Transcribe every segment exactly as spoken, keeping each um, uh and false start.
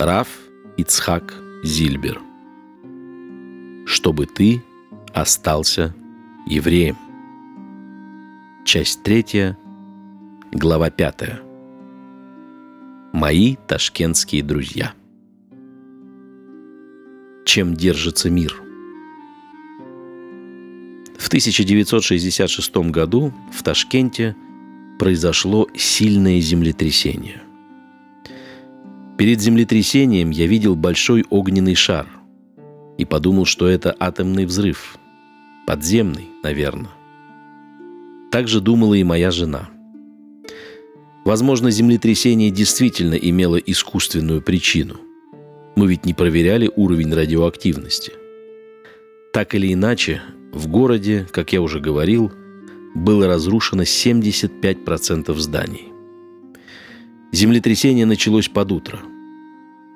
Рав Ицхак Зильбер. «Чтобы ты остался евреем». Часть третья, глава пятая. Мои ташкентские друзья. Чем держится мир? В тысяча девятьсот шестьдесят шестом году в Ташкенте произошло сильное землетрясение. Перед землетрясением я видел большой огненный шар и подумал, что это атомный взрыв. Подземный, наверное. Так же думала и моя жена. Возможно, землетрясение действительно имело искусственную причину. Мы ведь не проверяли уровень радиоактивности. Так или иначе, в городе, как я уже говорил, было разрушено семьдесят пять процентов зданий. Землетрясение началось под утро.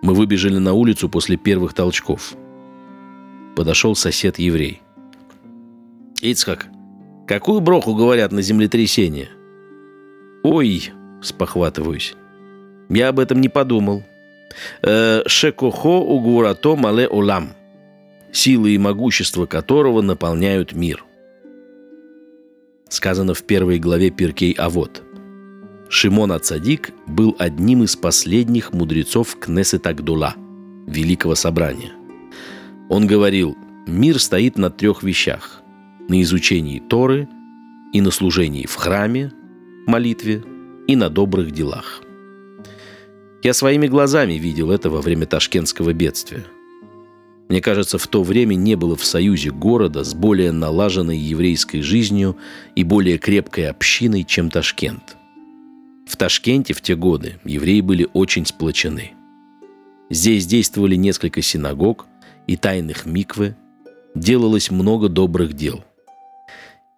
Мы выбежали на улицу после первых толчков. Подошел сосед-еврей. «Ицхак, какую броху говорят на землетрясение?» «Ой!» – спохватываюсь. «Я об этом не подумал. Шекохо угурато мале улам. Силы и могущество которого наполняют мир». Сказано в первой главе Пиркей Авот. Шимон Ацадик был одним из последних мудрецов Кнесет Агдула, Великого Собрания. Он говорил: мир стоит на трех вещах: на изучении Торы и на служении в храме, молитве и на добрых делах. Я своими глазами видел это во время ташкентского бедствия. Мне кажется, в то время не было в Союзе города с более налаженной еврейской жизнью и более крепкой общиной, чем Ташкент. В Ташкенте в те годы евреи были очень сплочены. Здесь действовали несколько синагог и тайных миквы, делалось много добрых дел.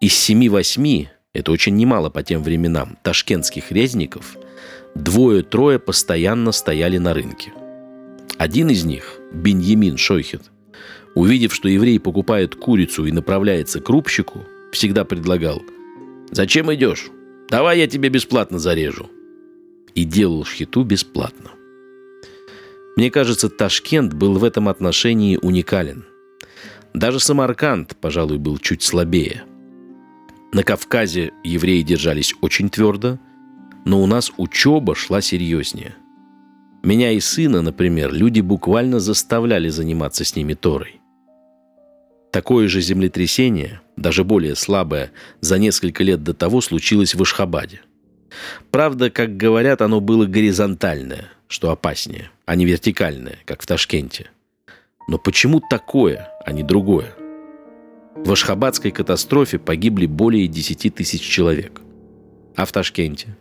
Из семи-восьми, это очень немало по тем временам, ташкентских резников, двое-трое постоянно стояли на рынке. Один из них, Беньямин Шойхет, увидев, что еврей покупает курицу и направляется к рубщику, всегда предлагал: «Зачем идешь? Давай я тебе бесплатно зарежу». И делал шхиту бесплатно. Мне кажется, Ташкент был в этом отношении уникален. Даже Самарканд, пожалуй, был чуть слабее. На Кавказе евреи держались очень твердо, но у нас учеба шла серьезнее. Меня и сына, например, люди буквально заставляли заниматься с ними Торой. Такое же землетрясение, даже более слабое, за несколько лет до того случилось в Ашхабаде. Правда, как говорят, оно было горизонтальное, что опаснее, а не вертикальное, как в Ташкенте. Но почему такое, а не другое? В Ашхабадской катастрофе погибли более десяти тысяч человек. А в Ташкенте?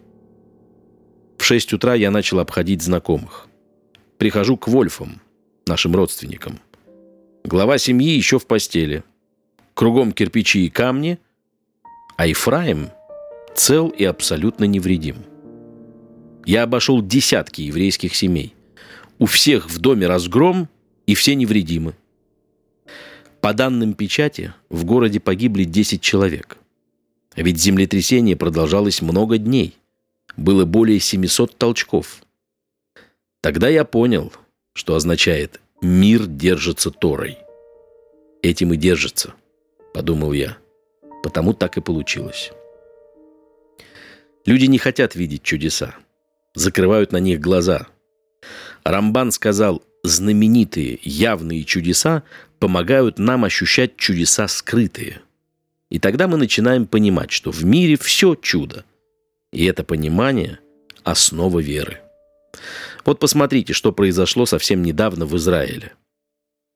В шесть утра я начал обходить знакомых. Прихожу к Вольфам, нашим родственникам. Глава семьи еще в постели. Кругом кирпичи и камни, а Ефраим цел и абсолютно невредим. Я обошел десятки еврейских семей. У всех в доме разгром, и все невредимы. По данным печати, в городе погибли десять человек. Ведь землетрясение продолжалось много дней. Было более семисот толчков. Тогда я понял, что означает «мир держится Торой». «Этим и держится», — подумал я. Потому так и получилось. Люди не хотят видеть чудеса. Закрывают на них глаза. Рамбан сказал: знаменитые явные чудеса помогают нам ощущать чудеса скрытые. И тогда мы начинаем понимать, что в мире все чудо. И это понимание – основа веры. Вот посмотрите, что произошло совсем недавно в Израиле.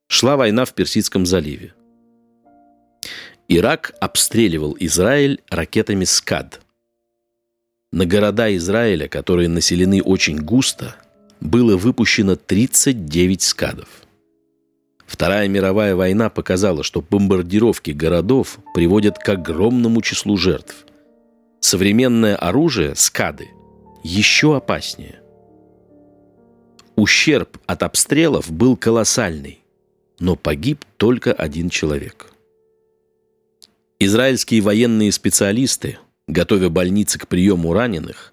Шла война в Персидском заливе. Ирак обстреливал Израиль ракетами СКАД. На города Израиля, которые населены очень густо, было выпущено тридцать девять СКАДов. Вторая мировая война показала, что бомбардировки городов приводят к огромному числу жертв. Современное оружие, СКАДы, еще опаснее. Ущерб от обстрелов был колоссальный, но погиб только один человек. Израильские военные специалисты, готовя больницы к приему раненых,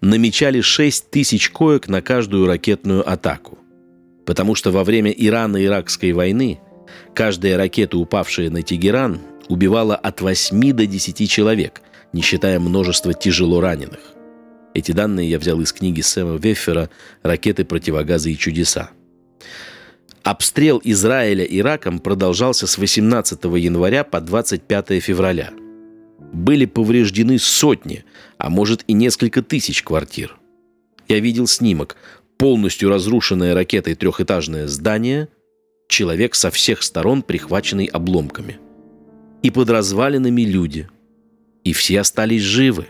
намечали шесть тысяч коек на каждую ракетную атаку, потому что во время Ирано-Иракской войны каждая ракета, упавшая на Тегеран, убивала от восьми до десяти человек, не считая множества тяжело раненых. Эти данные я взял из книги Сэма Веффера «Ракеты, противогазы и чудеса». Обстрел Израиля Ираком продолжался с восемнадцатого января по двадцать пятого февраля. Были повреждены сотни, а может и несколько тысяч квартир. Я видел снимок. Полностью разрушенное ракетой трехэтажное здание, человек со всех сторон, прихваченный обломками. И под развалинами люди. И все остались живы.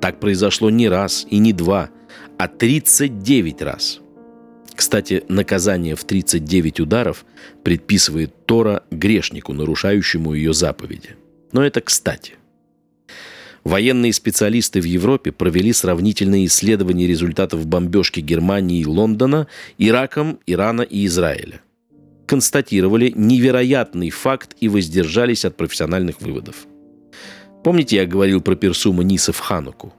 Так произошло не раз и не два, а тридцать девять раз. Кстати, наказание в тридцать девять ударов предписывает Тора грешнику, нарушающему ее заповеди. Но это кстати. Военные специалисты в Европе провели сравнительные исследования результатов бомбежки Германии и Лондона, Ираком, Ирана и Израиля. Констатировали невероятный факт и воздержались от профессиональных выводов. Помните, я говорил про Персума Ниса в Хануку?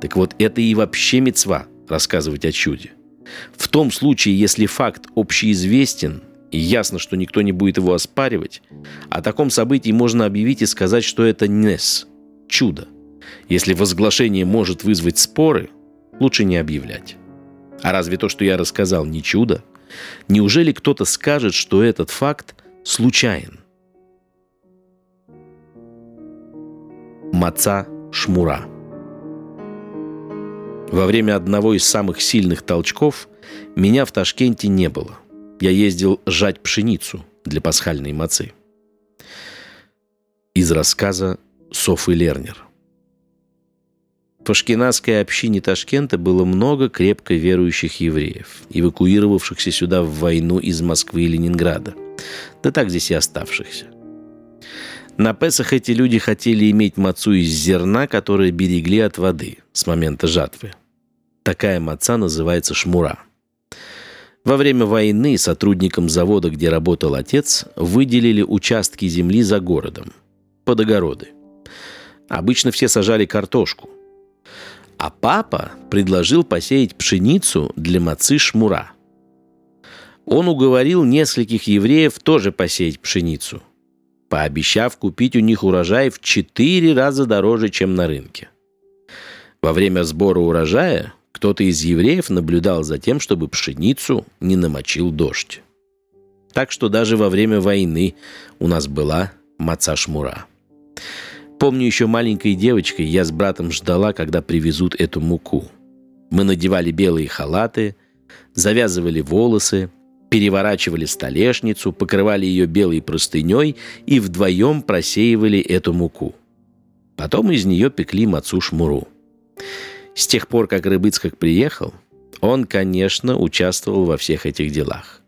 Так вот, это и вообще мицва рассказывать о чуде. В том случае, если факт общеизвестен и ясно, что никто не будет его оспаривать, о таком событии можно объявить и сказать, что это нес, чудо. Если возглашение может вызвать споры, лучше не объявлять. А разве то, что я рассказал, не чудо? Неужели кто-то скажет, что этот факт случайен? Маца Шмура. Во время одного из самых сильных толчков меня в Ташкенте не было. Я ездил жать пшеницу для пасхальной мацы. Из рассказа Софы Лернер. В ашкеназской общине Ташкента было много крепко верующих евреев, эвакуировавшихся сюда в войну из Москвы и Ленинграда, да так здесь и оставшихся. На Песах эти люди хотели иметь мацу из зерна, которое берегли от воды с момента жатвы. Такая маца называется шмура. Во время войны сотрудникам завода, где работал отец, выделили участки земли за городом, под огороды. Обычно все сажали картошку. А папа предложил посеять пшеницу для мацы шмура. Он уговорил нескольких евреев тоже посеять пшеницу, пообещав купить у них урожай в четыре раза дороже, чем на рынке. Во время сбора урожая кто-то из евреев наблюдал за тем, чтобы пшеницу не намочил дождь. Так что даже во время войны у нас была маца шмура. Помню, еще маленькой девочкой я с братом ждала, когда привезут эту муку. Мы надевали белые халаты, завязывали волосы, переворачивали столешницу, покрывали ее белой простыней и вдвоем просеивали эту муку. Потом из нее пекли мацу шмуру. С тех пор, как Рав Ицхак приехал, он, конечно, участвовал во всех этих делах.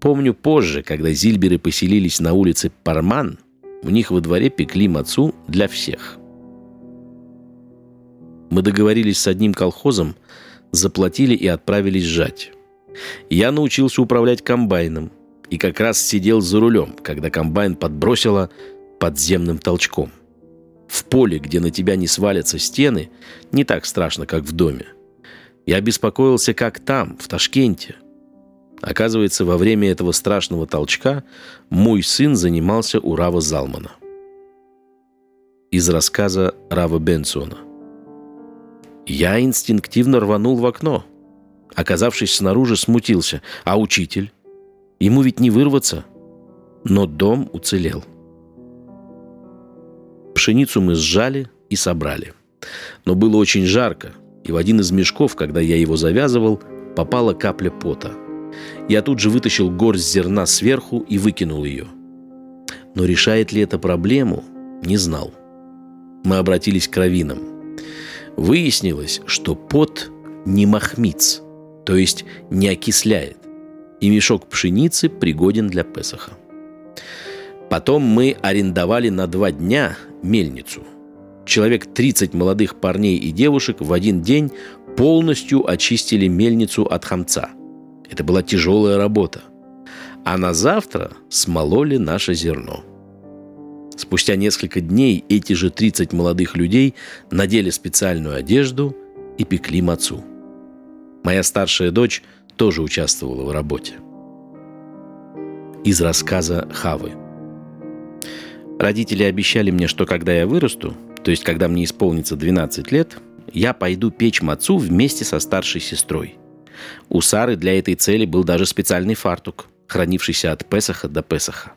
Помню позже, когда Зильберы поселились на улице Парман, у них во дворе пекли мацу для всех. Мы договорились с одним колхозом, заплатили и отправились жать. Я научился управлять комбайном и как раз сидел за рулем, когда комбайн подбросило подземным толчком. В поле, где на тебя не свалятся стены, не так страшно, как в доме. Я беспокоился, как там, в Ташкенте. Оказывается, во время этого страшного толчка мой сын занимался у Рава Залмана. Из рассказа Рава Бенсона. Я инстинктивно рванул в окно. Оказавшись снаружи, смутился. А учитель? Ему ведь не вырваться. Но дом уцелел. Пшеницу мы сжали и собрали. Но было очень жарко, и в один из мешков, когда я его завязывал, попала капля пота. Я тут же вытащил горсть зерна сверху и выкинул ее. Но решает ли это проблему, не знал. Мы обратились к раввинам. Выяснилось, что пот не махмиц, то есть не окисляет, и мешок пшеницы пригоден для Песаха. Потом мы арендовали на два дня мельницу. Человек тридцать молодых парней и девушек в один день полностью очистили мельницу от хамца. Это была тяжелая работа. А на завтра смололи наше зерно. Спустя несколько дней эти же тридцать молодых людей надели специальную одежду и пекли мацу. Моя старшая дочь тоже участвовала в работе. Из рассказа Хавы. Родители обещали мне, что когда я вырасту, то есть когда мне исполнится двенадцать лет, я пойду печь мацу вместе со старшей сестрой. У Сары для этой цели был даже специальный фартук, хранившийся от Песаха до Песаха.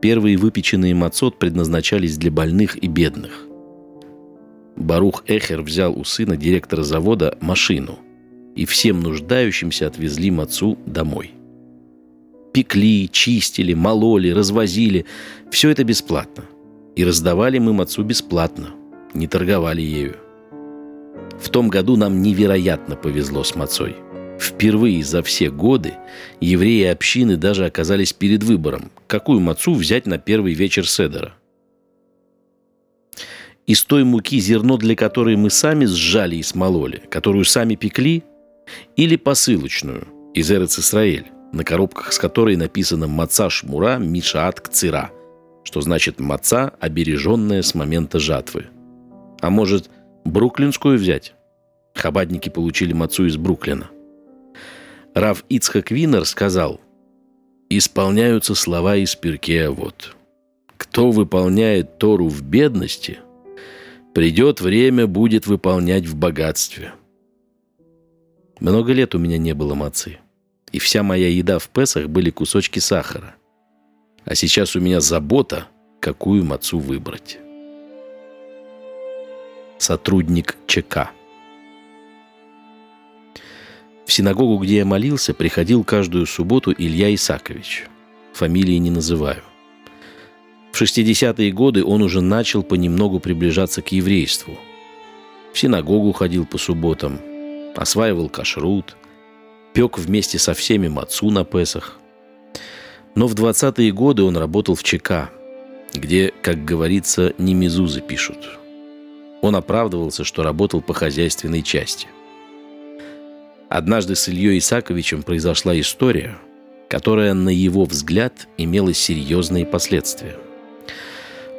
Первые выпеченные мацот предназначались для больных и бедных. Барух Эхер взял у сына директора завода машину, и всем нуждающимся отвезли мацу домой. Пекли, чистили, мололи, развозили. Все это бесплатно. И раздавали мы мацу бесплатно. Не торговали ею. В том году нам невероятно повезло с мацой. Впервые за все годы евреи общины даже оказались перед выбором, какую мацу взять на первый вечер седера. Из той муки зерно, для которой мы сами сжали и смололи, которую сами пекли, или посылочную из Эрец Исраэль, на коробках с которой написано «Маца шмура мишаат кцира», что значит «маца, обереженная с момента жатвы». А может, бруклинскую взять? Хабадники получили мацу из Бруклина. Рав Ицхак Винер сказал: «Исполняются слова из Пиркей Авот. Кто выполняет Тору в бедности, придет время, будет выполнять в богатстве». Много лет у меня не было мацы. И вся моя еда в Песах были кусочки сахара. А сейчас у меня забота, какую мацу выбрать. Сотрудник ЧК. В синагогу, где я молился, приходил каждую субботу Илья Исаакович. Фамилии не называю. В шестидесятые годы он уже начал понемногу приближаться к еврейству. В синагогу ходил по субботам, осваивал кашрут, пек вместе со всеми мацу на Песах. Но в двадцатые годы он работал в ЧК, где, как говорится, не мезузы пишут. Он оправдывался, что работал по хозяйственной части. Однажды с Ильей Исааковичем произошла история, которая, на его взгляд, имела серьезные последствия.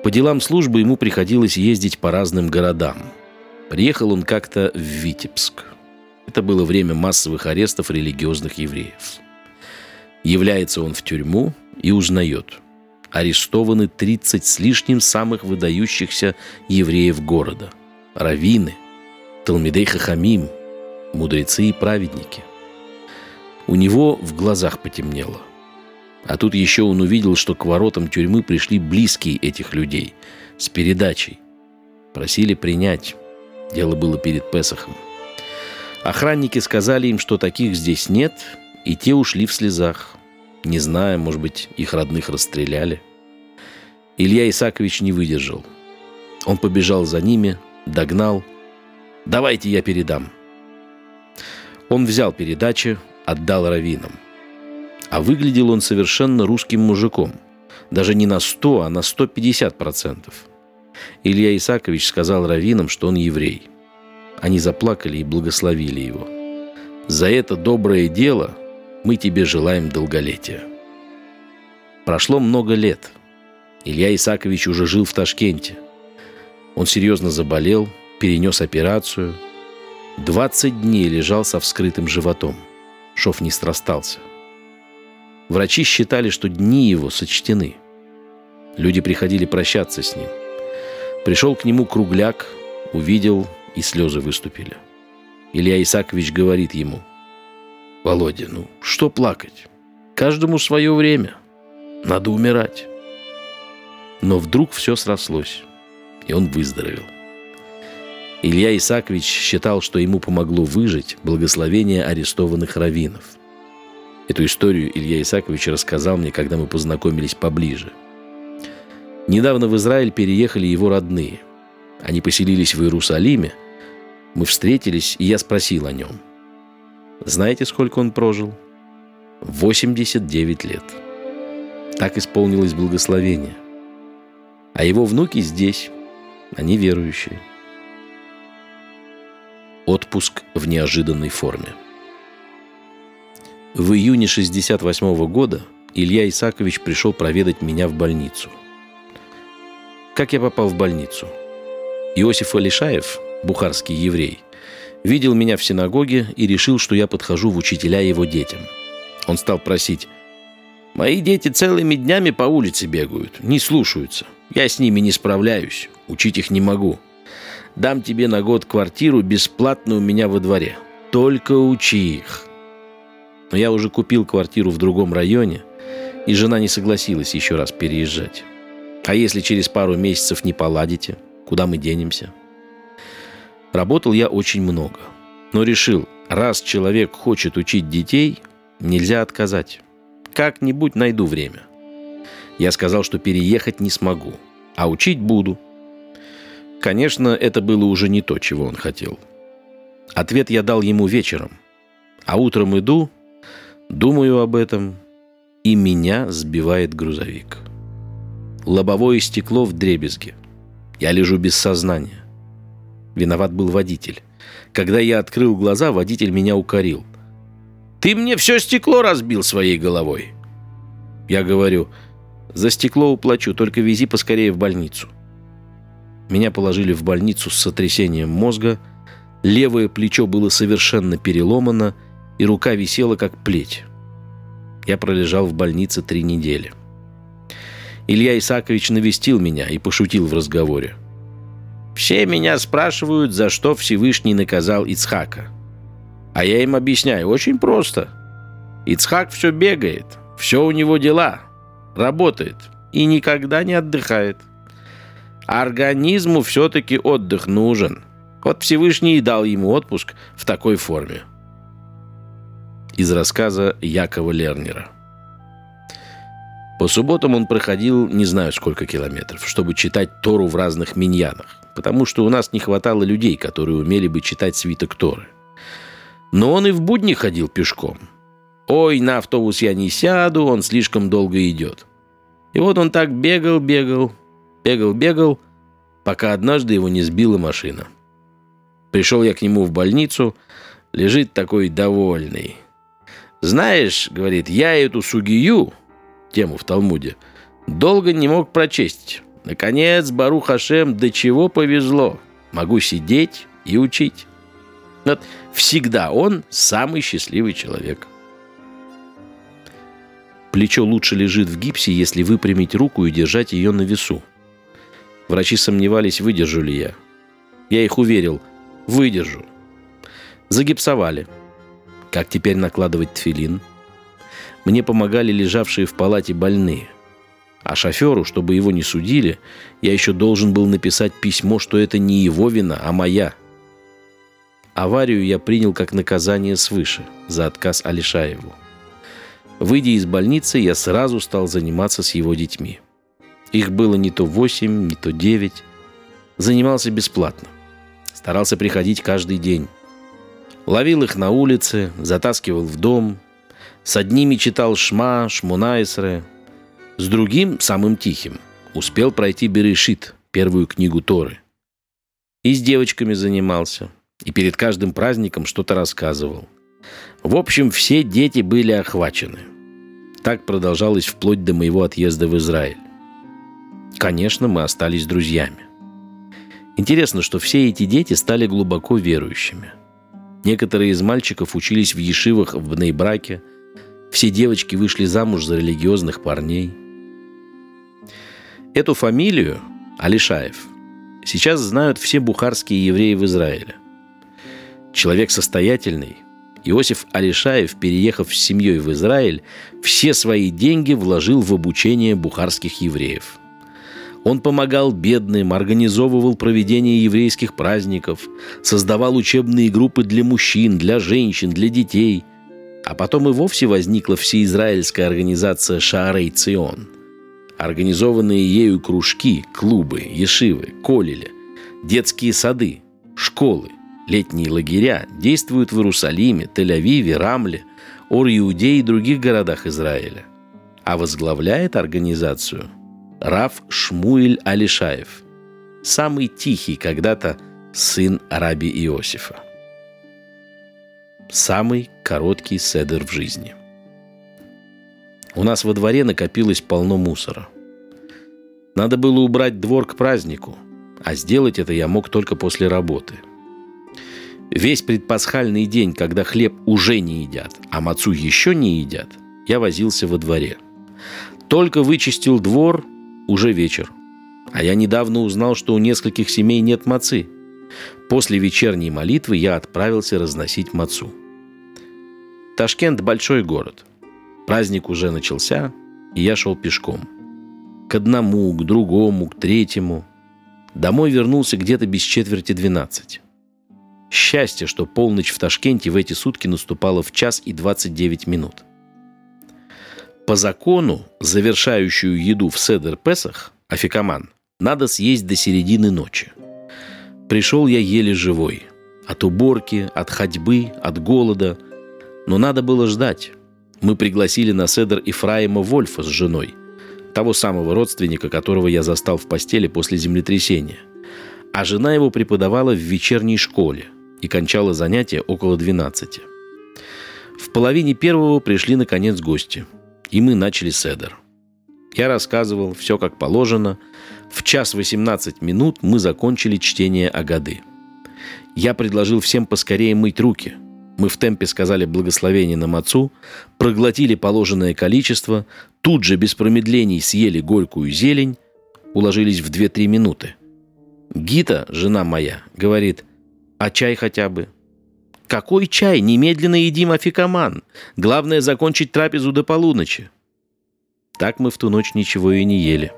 По делам службы ему приходилось ездить по разным городам. Приехал он как-то в Витебск. Это было время массовых арестов религиозных евреев. Является он в тюрьму и узнает: арестованы тридцать с лишним самых выдающихся евреев города. Раввины, Талмидей Хохамим, мудрецы и праведники. У него в глазах потемнело. А тут еще он увидел, что к воротам тюрьмы пришли близкие этих людей с передачей. Просили принять. Дело было перед Песахом. Охранники сказали им, что таких здесь нет, и те ушли в слезах. Не зная, может быть, их родных расстреляли. Илья Исаакович не выдержал. Он побежал за ними, догнал. «Давайте я передам». Он взял передачи, отдал раввинам. А выглядел он совершенно русским мужиком. Даже не на сто, а на сто пятьдесят процентов. Илья Исаакович сказал раввинам, что он еврей. Они заплакали и благословили его. «За это доброе дело мы тебе желаем долголетия». Прошло много лет. Илья Исаакович уже жил в Ташкенте. Он серьезно заболел, перенес операцию. двадцать дней лежал со вскрытым животом. Шов не срастался. Врачи считали, что дни его сочтены. Люди приходили прощаться с ним. Пришел к нему кругляк, увидел... и слезы выступили. Илья Исаакович говорит ему: «Володя, ну что плакать? Каждому свое время. Надо умирать». Но вдруг все срослось, и он выздоровел. Илья Исаакович считал, что ему помогло выжить благословение арестованных раввинов. Эту историю Илья Исаакович рассказал мне, когда мы познакомились поближе. Недавно в Израиль переехали его родные. Они поселились в Иерусалиме. Мы встретились, и я спросил о нем. Знаете, сколько он прожил? восемьдесят девять лет. Так исполнилось благословение. А его внуки здесь. Они верующие. Отпуск в неожиданной форме. В июне шестьдесят восьмого года Илья Исаакович пришел проведать меня в больницу. Как я попал в больницу? Иосиф Алишаев, бухарский еврей, видел меня в синагоге и решил, что я подхожу в учителя его детям. Он стал просить: «Мои дети целыми днями по улице бегают, не слушаются. Я с ними не справляюсь, учить их не могу. Дам тебе на год квартиру бесплатно у меня во дворе. Только учи их». Но я уже купил квартиру в другом районе, и жена не согласилась еще раз переезжать. А если через пару месяцев не поладите, куда мы денемся? Работал я очень много, но решил, раз человек хочет учить детей, нельзя отказать. Как-нибудь найду время. Я сказал, что переехать не смогу, а учить буду. Конечно, это было уже не то, чего он хотел. Ответ я дал ему вечером. А утром иду, думаю об этом, и меня сбивает грузовик. Лобовое стекло вдребезги. Я лежу без сознания. Виноват был водитель. Когда я открыл глаза, водитель меня укорил. «Ты мне все стекло разбил своей головой!» Я говорю: «За стекло уплачу, только вези поскорее в больницу». Меня положили в больницу с сотрясением мозга, левое плечо было совершенно переломано, и рука висела, как плеть. Я пролежал в больнице три недели. Илья Исаакович навестил меня и пошутил в разговоре: «Все меня спрашивают, за что Всевышний наказал Ицхака. А я им объясняю, очень просто. Ицхак все бегает, все у него дела, работает и никогда не отдыхает. Организму все-таки отдых нужен. Вот Всевышний и дал ему отпуск в такой форме». Из рассказа Якова Лернера. По субботам он проходил не знаю сколько километров, чтобы читать Тору в разных миньянах, потому что у нас не хватало людей, которые умели бы читать свиток Торы. Но он и в будни ходил пешком. «Ой, на автобус я не сяду, он слишком долго идет». И вот он так бегал, бегал, бегал, бегал, пока однажды его не сбила машина. Пришел я к нему в больницу, лежит такой довольный. «Знаешь, — говорит, — я эту сугию, тему в Талмуде, долго не мог прочесть. Наконец, Барух Ашем, до чего повезло. Могу сидеть и учить». Вот всегда он самый счастливый человек. Плечо лучше лежит в гипсе, если выпрямить руку и держать ее на весу. Врачи сомневались, выдержу ли я. Я их уверил: выдержу. Загипсовали. Как теперь накладывать тфилин? Мне помогали лежавшие в палате больные. А шоферу, чтобы его не судили, я еще должен был написать письмо, что это не его вина, а моя. Аварию я принял как наказание свыше за отказ Алишаеву. Выйдя из больницы, я сразу стал заниматься с его детьми. Их было не то восемь, не то девять. Занимался бесплатно. Старался приходить каждый день. Ловил их на улице, затаскивал в дом. С одними читал Шма, Шмона Эсре. С другим, самым тихим, успел пройти Берешит, первую книгу Торы. И с девочками занимался. И перед каждым праздником что-то рассказывал. В общем, все дети были охвачены. Так продолжалось вплоть до моего отъезда в Израиль. Конечно, мы остались друзьями. Интересно, что все эти дети стали глубоко верующими. Некоторые из мальчиков учились в ешивах в Бней-Браке. Все девочки вышли замуж за религиозных парней. Эту фамилию, Алишаев, сейчас знают все бухарские евреи в Израиле. Человек состоятельный, Иосиф Алишаев, переехав с семьей в Израиль, все свои деньги вложил в обучение бухарских евреев. Он помогал бедным, организовывал проведение еврейских праздников, создавал учебные группы для мужчин, для женщин, для детей. А потом и вовсе возникла всеизраильская организация «Шаарей Цион». Организованные ею кружки, клубы, ешивы, коллели, детские сады, школы, летние лагеря действуют в Иерусалиме, Тель-Авиве, Рамле, Ор-Иуде и других городах Израиля. А возглавляет организацию Рав Шмуиль Алишаев, самый тихий когда-то сын раби Иосифа. Самый короткий седер в жизни. У нас во дворе накопилось полно мусора. Надо было убрать двор к празднику, а сделать это я мог только после работы. Весь предпасхальный день, когда хлеб уже не едят, а мацу еще не едят, я возился во дворе. Только вычистил двор, уже вечер. А я недавно узнал, что у нескольких семей нет мацы. После вечерней молитвы я отправился разносить мацу. Ташкент – большой город. Праздник уже начался, и я шел пешком. К одному, к другому, к третьему. Домой вернулся где-то без четверти двенадцать. Счастье, что полночь в Ташкенте в эти сутки наступала в час и двадцать девять минут. По закону, завершающую еду в Седер Песах, афикаман, надо съесть до середины ночи. Пришел я еле живой. От уборки, от ходьбы, от голода. Но надо было ждать. Мы пригласили на седер Ифраима Вольфа с женой, того самого родственника, которого я застал в постели после землетрясения. А жена его преподавала в вечерней школе и кончала занятия около двенадцати. В половине первого пришли, наконец, гости. И мы начали седер. Я рассказывал, все как положено. В час восемнадцать минут мы закончили чтение Агады. Я предложил всем поскорее мыть руки. Мы в темпе сказали благословение на мацу, проглотили положенное количество, тут же без промедлений съели горькую зелень, уложились в две-три минуты. Гита, жена моя, говорит: «А чай хотя бы?» «Какой чай? Немедленно едим, афикаман! Главное закончить трапезу до полуночи!» Так мы в ту ночь ничего и не ели.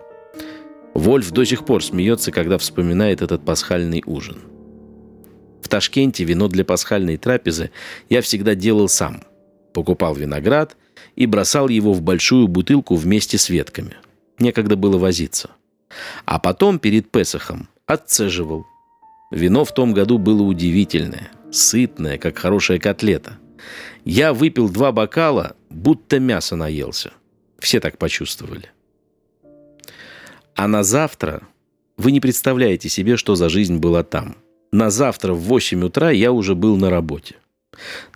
Вольф до сих пор смеется, когда вспоминает этот пасхальный ужин. В Ташкенте вино для пасхальной трапезы я всегда делал сам. Покупал виноград и бросал его в большую бутылку вместе с ветками. Некогда было возиться. А потом перед Песохом отцеживал. Вино в том году было удивительное, сытное, как хорошая котлета. Я выпил два бокала, будто мясо наелся. Все так почувствовали. А на завтра вы не представляете себе, что за жизнь была там. На завтра в восемь утра я уже был на работе.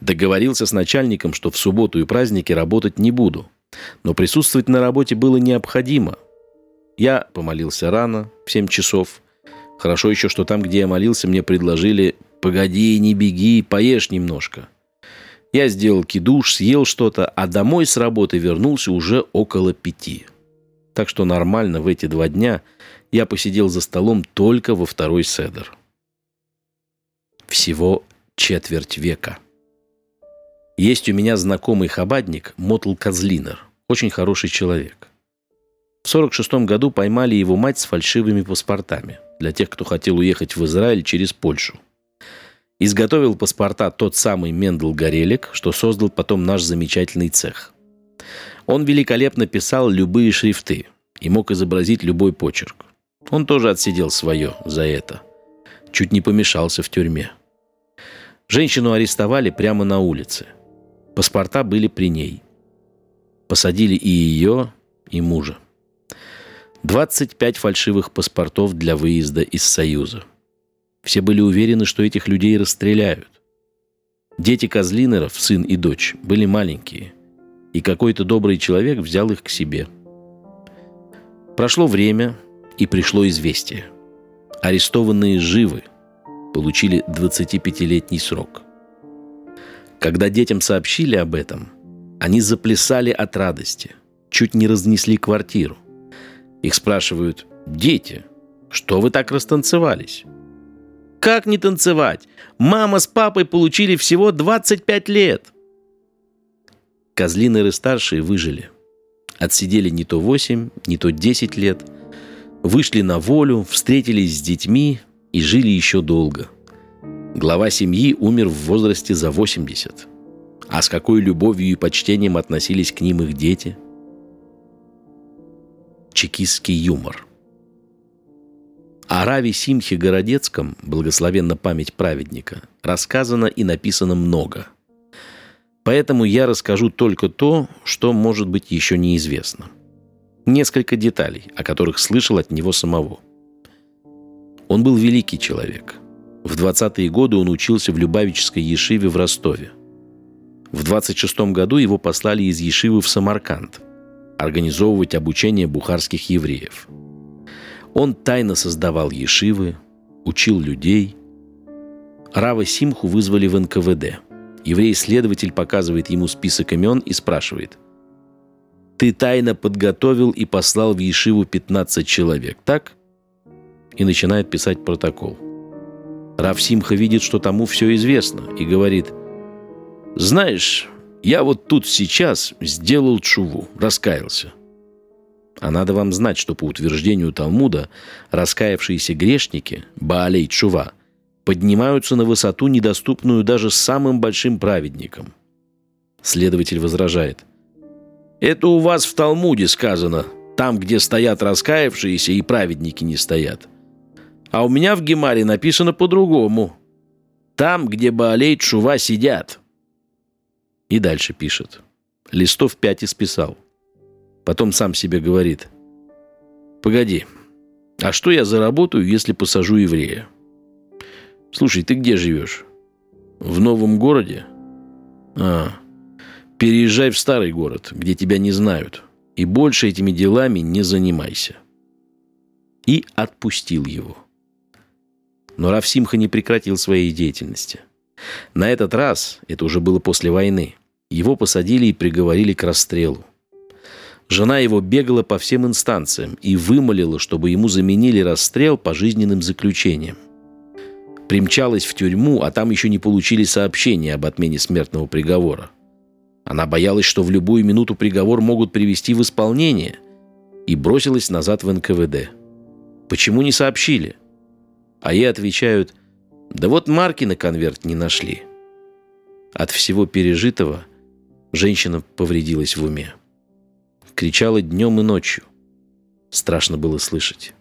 Договорился с начальником, что в субботу и праздники работать не буду. Но присутствовать на работе было необходимо. Я помолился рано, в семь часов. Хорошо еще, что там, где я молился, мне предложили: «Погоди, не беги, поешь немножко». Я сделал кидуш, съел что-то, а домой с работы вернулся уже около пяти. Так что нормально в эти два дня я посидел за столом только во второй седер. Всего четверть века. Есть у меня знакомый хабадник Мотл Козлинер, очень хороший человек. В сорок шестом году поймали его мать с фальшивыми паспортами для тех, кто хотел уехать в Израиль через Польшу. Изготовил паспорта тот самый Мендл Горелик, что создал потом наш замечательный цех. Он великолепно писал любые шрифты и мог изобразить любой почерк. Он тоже отсидел свое за это. Чуть не помешался в тюрьме. Женщину арестовали прямо на улице. Паспорта были при ней. Посадили и ее, и мужа. двадцать пять фальшивых паспортов для выезда из Союза. Все были уверены, что этих людей расстреляют. Дети Козлинеров, сын и дочь, были маленькие. И какой-то добрый человек взял их к себе. Прошло время, и пришло известие. Арестованные живы, получили двадцатипятилетний срок. Когда детям сообщили об этом, они заплясали от радости, чуть не разнесли квартиру. Их спрашивают: «Дети, что вы так растанцевались?» «Как не танцевать? Мама с папой получили всего двадцать пять лет!» Козлинеры-старшие выжили. Отсидели не то восемь, не то десять лет. Вышли на волю, встретились с детьми и жили еще долго. Глава семьи умер в возрасте за восемьдесят. А с какой любовью и почтением относились к ним их дети? Чекистский юмор. О Раве Симхе Городецком, благословенна память праведника, рассказано и написано много. Поэтому я расскажу только то, что, может быть, еще неизвестно. Несколько деталей, о которых слышал от него самого. Он был великий человек. В двадцатые годы он учился в Любавичской ешиве в Ростове. В двадцать шестом году его послали из ешивы в Самарканд организовывать обучение бухарских евреев. Он тайно создавал ешивы, учил людей. Рава Симху вызвали в эн ка вэ дэ. Еврей-следователь показывает ему список имен и спрашивает: «Ты тайно подготовил и послал в ешиву пятнадцать человек, так?» И начинает писать протокол. Рав Симха видит, что тому все известно, и говорит: «Знаешь, я вот тут сейчас сделал тшуву, раскаялся». А надо вам знать, что по утверждению Талмуда раскаявшиеся грешники, Баалей-Чува, поднимаются на высоту, недоступную даже самым большим праведникам. Следователь возражает: «Это у вас в Талмуде сказано, там, где стоят раскаявшиеся, и праведники не стоят. А у меня в Гемаре написано по-другому. Там, где Баалей-Чува сидят». И дальше пишет. Листов пять исписал. Потом сам себе говорит: «Погоди, а что я заработаю, если посажу еврея? Слушай, ты где живешь? В новом городе? А, переезжай в старый город, где тебя не знают, и больше этими делами не занимайся». И отпустил его. Но Рав Симха не прекратил своей деятельности. На этот раз, это уже было после войны, его посадили и приговорили к расстрелу. Жена его бегала по всем инстанциям и вымолила, чтобы ему заменили расстрел пожизненным заключением. Примчалась в тюрьму, а там еще не получили сообщения об отмене смертного приговора. Она боялась, что в любую минуту приговор могут привести в исполнение, и бросилась назад в эн ка вэ дэ. Почему не сообщили? А ей отвечают: «Да вот марки на конверт не нашли». От всего пережитого женщина повредилась в уме. Кричала днем и ночью. Страшно было слышать.